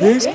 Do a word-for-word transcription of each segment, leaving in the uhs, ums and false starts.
this,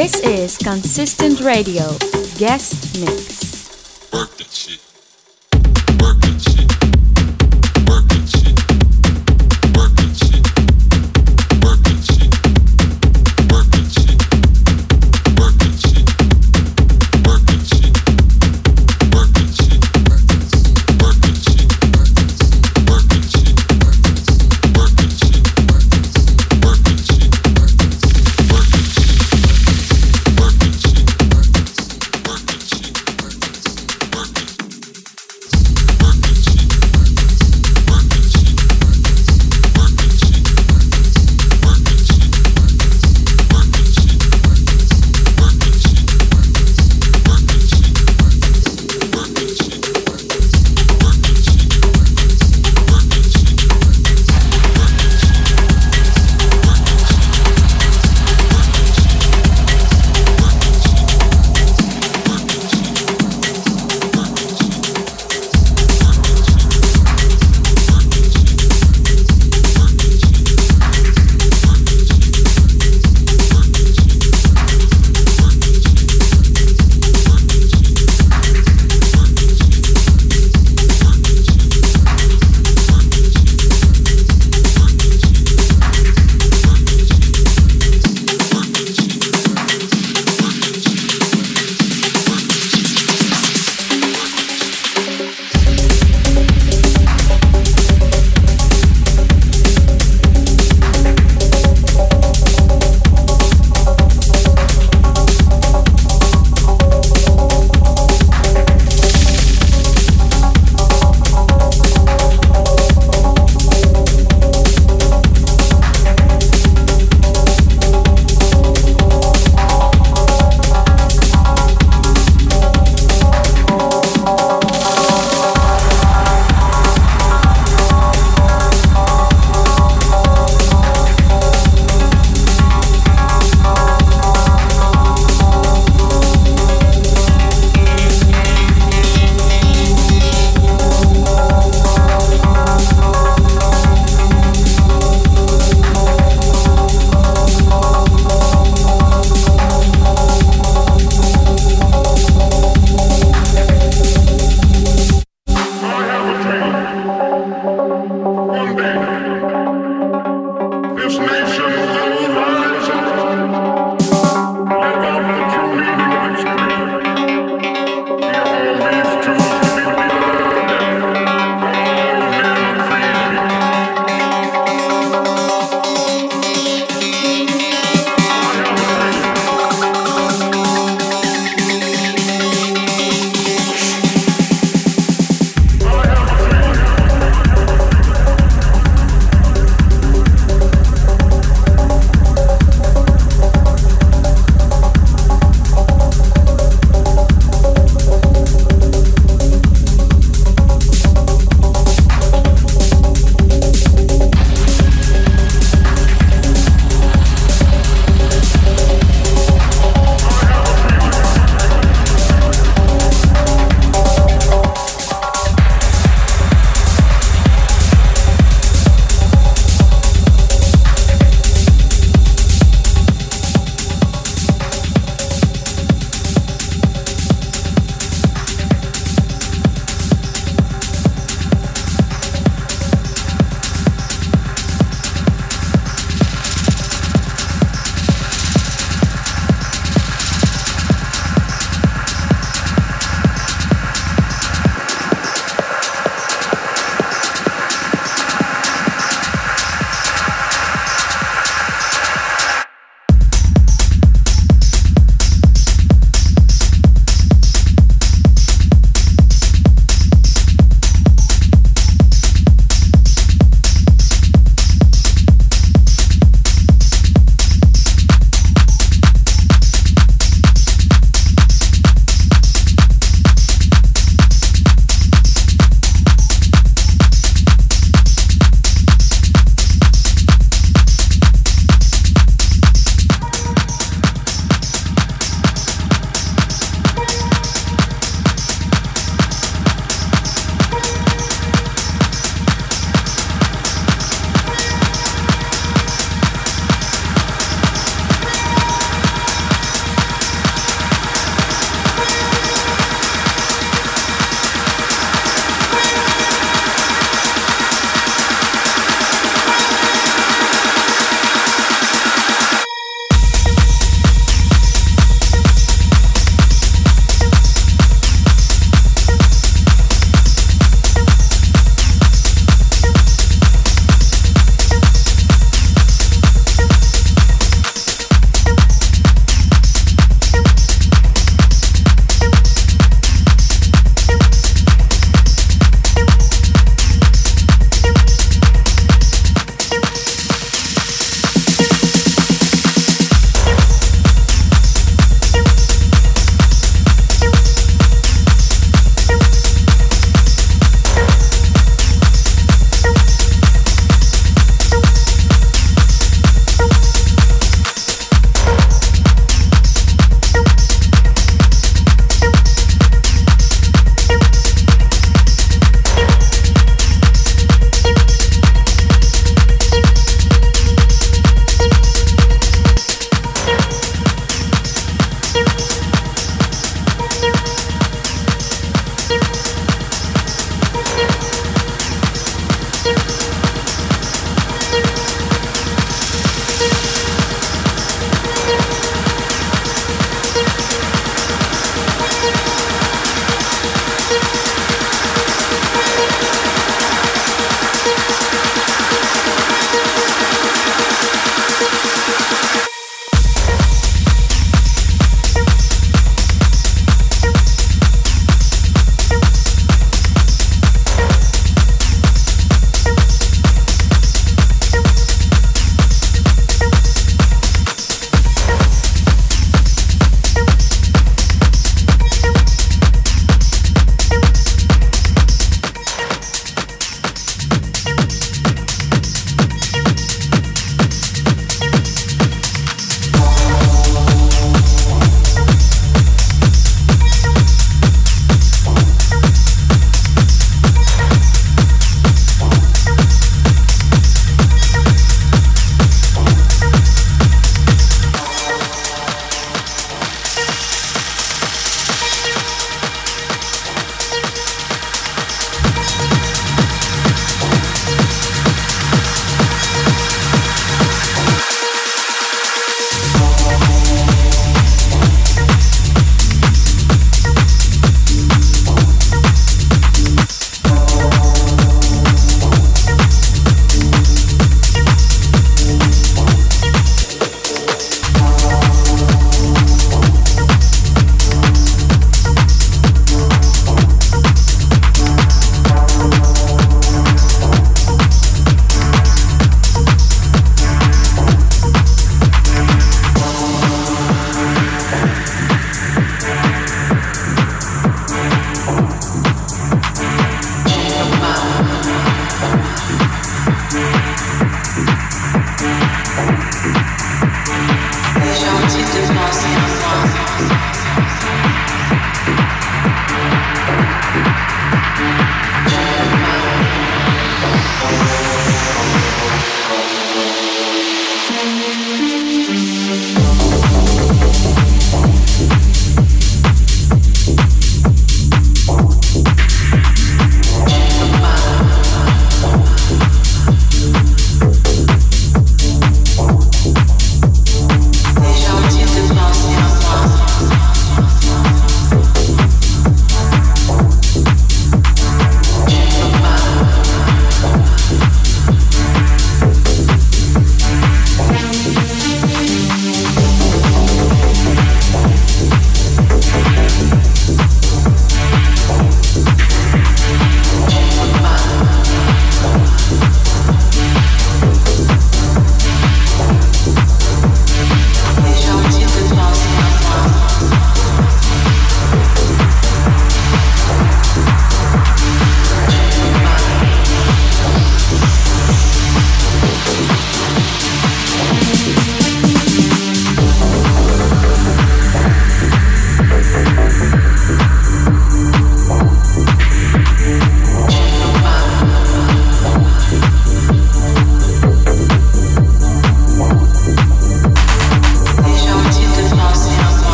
This is Consistent Radio Guest Mix. Work that shit. Work that shit. Work that shit. Work that shit. Work that shit. Work that shit. Work that shit. Work that shit. Work that shit. Work that shit. Work that shit. Work that shit. Work that shit. Work it, work it, work it, work it,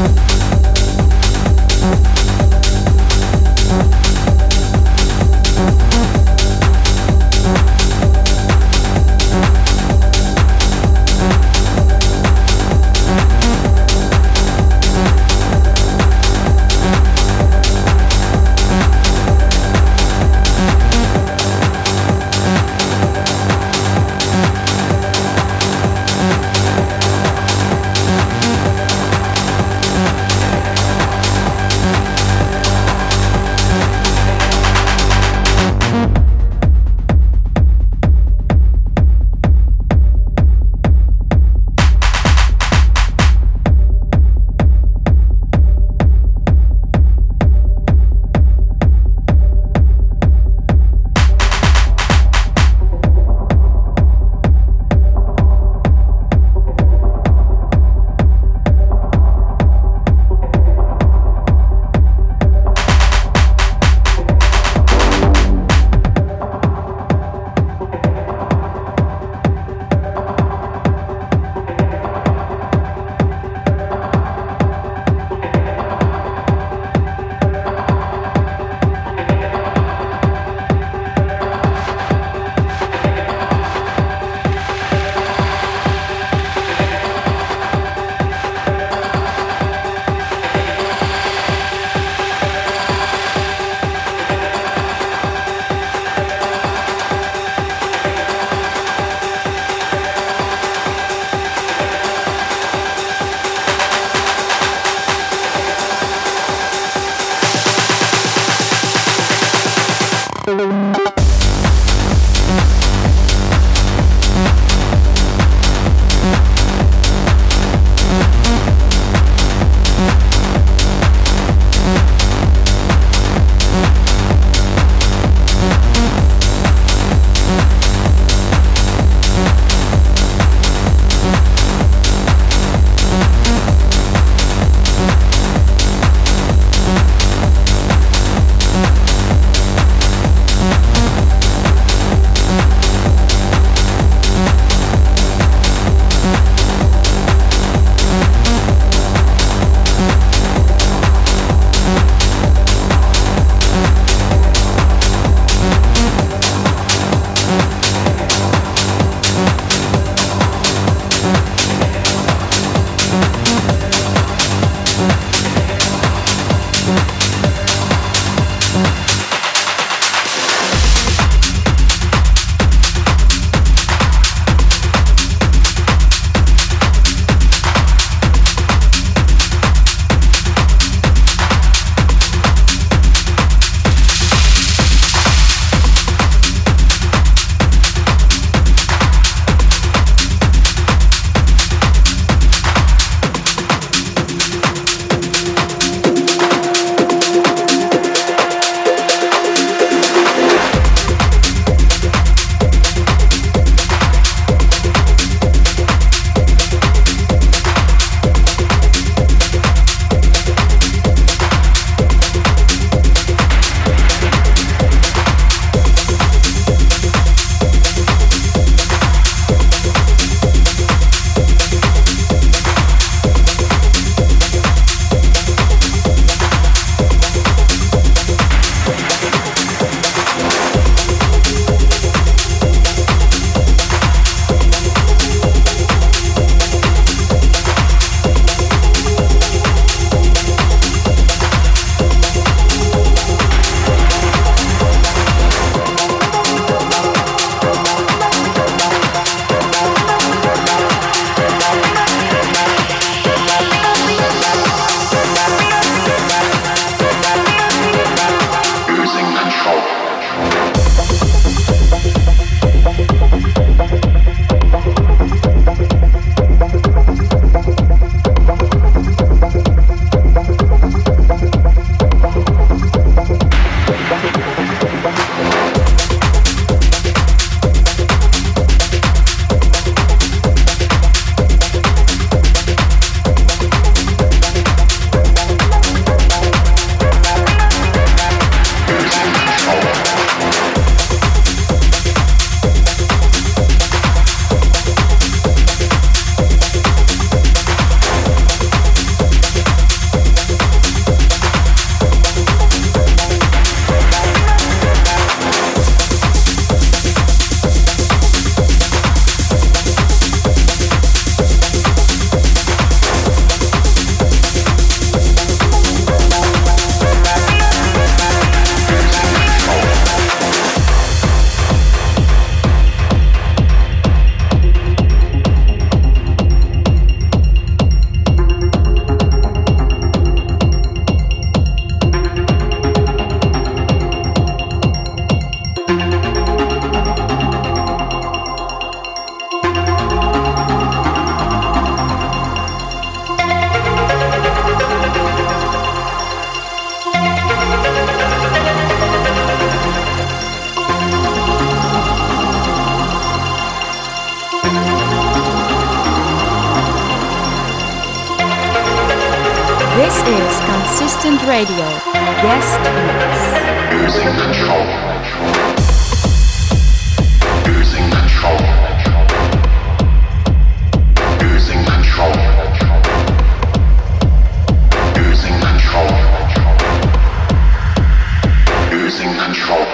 We'll be right back. This is Consistent Radio Guest Mix. Losing control. Losing control. Losing control. Losing control. Losing control. Losing control.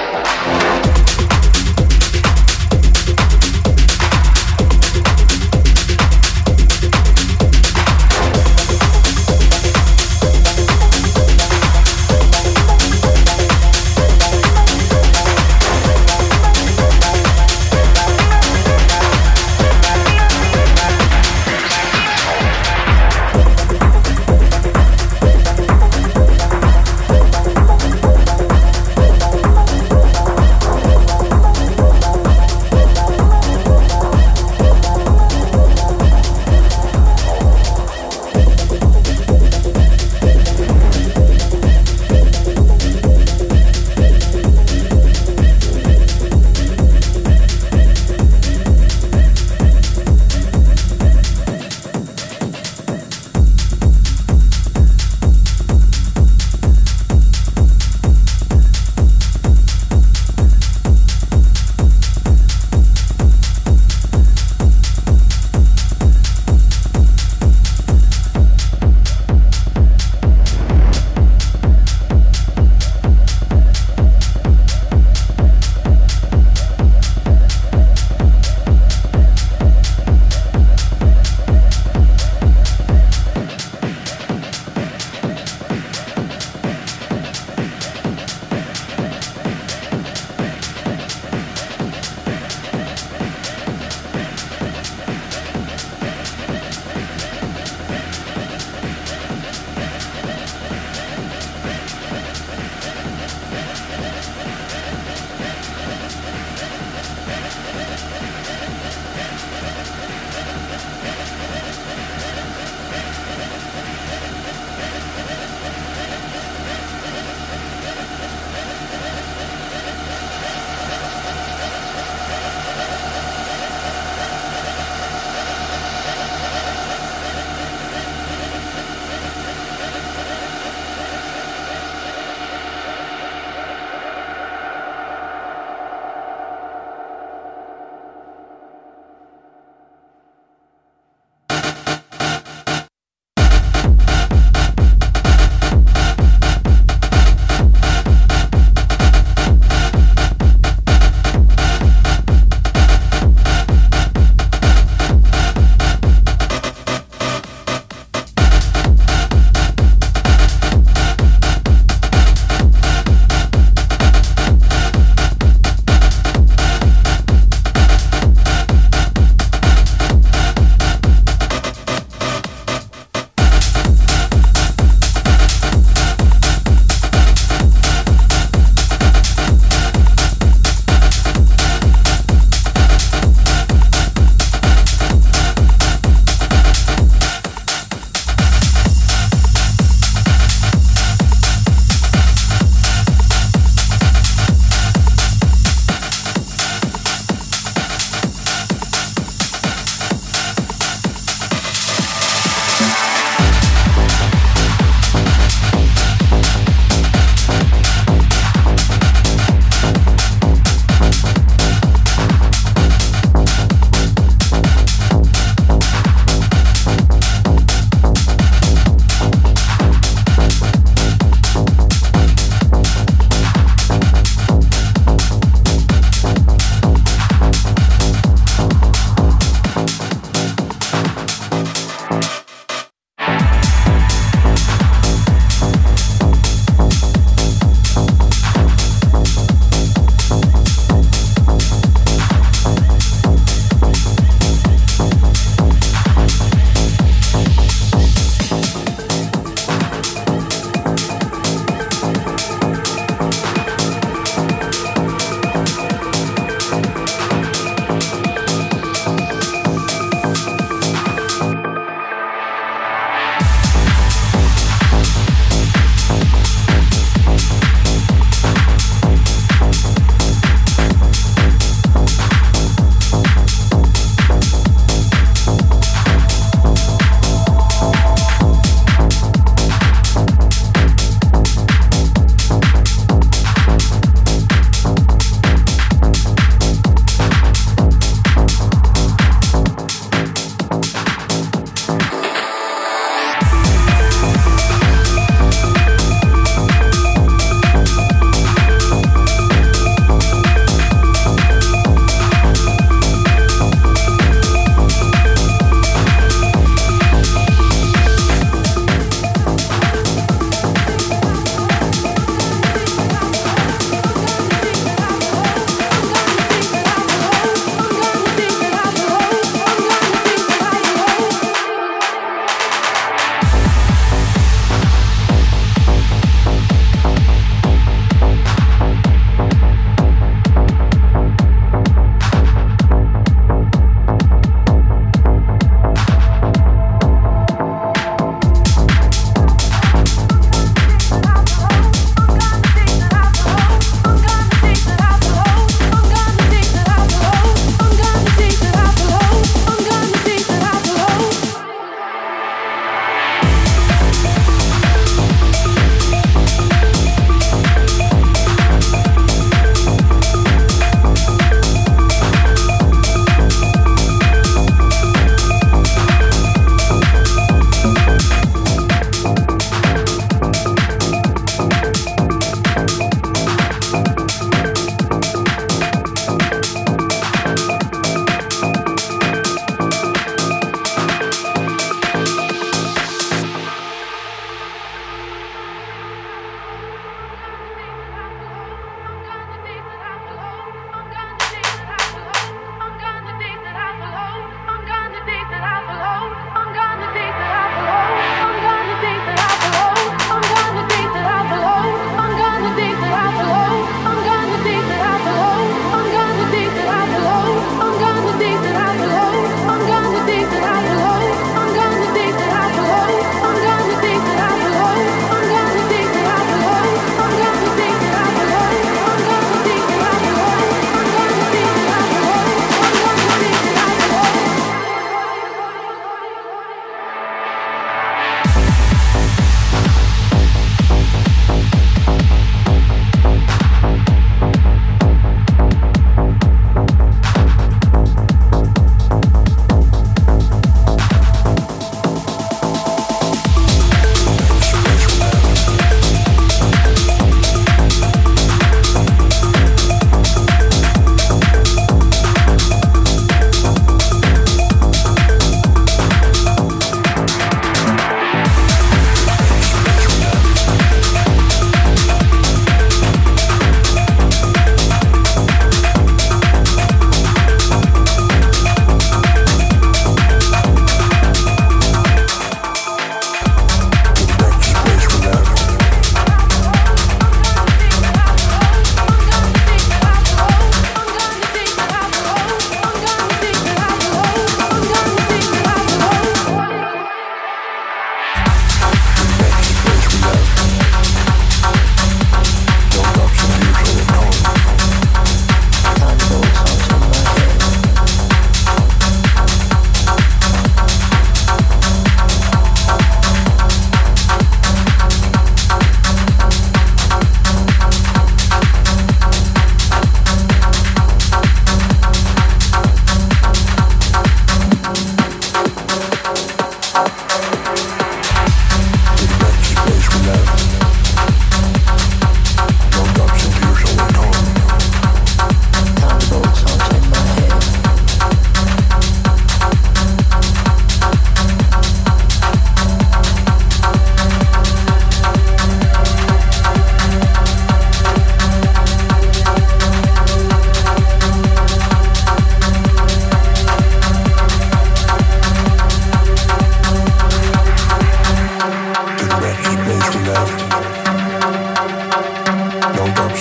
No drops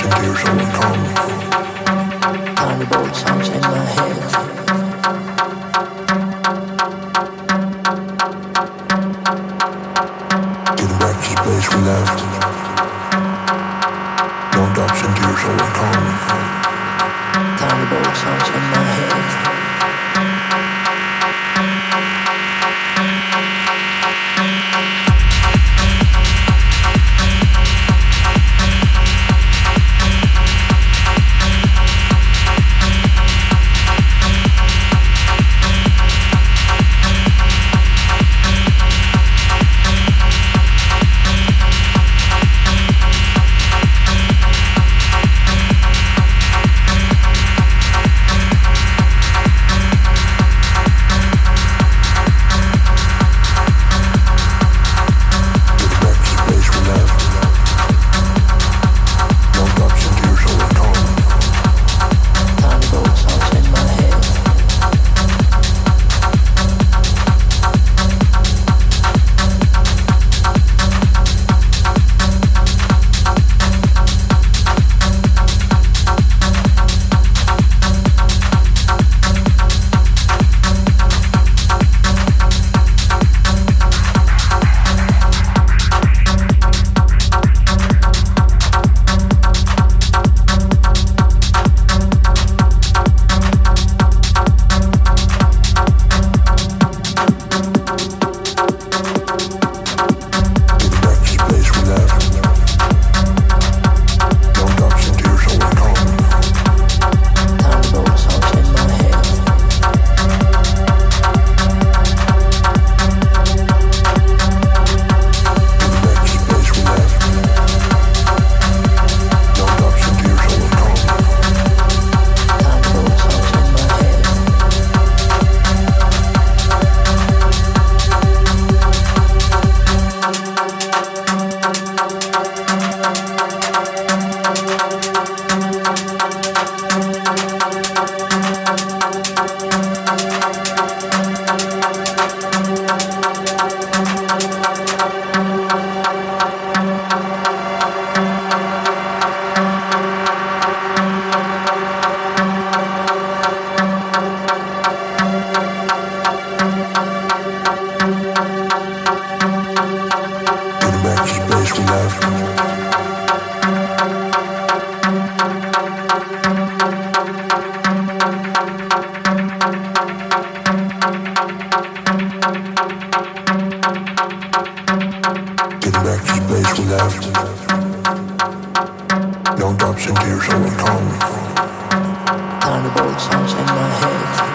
and tears overcome. Thunderbolt sounds in my head.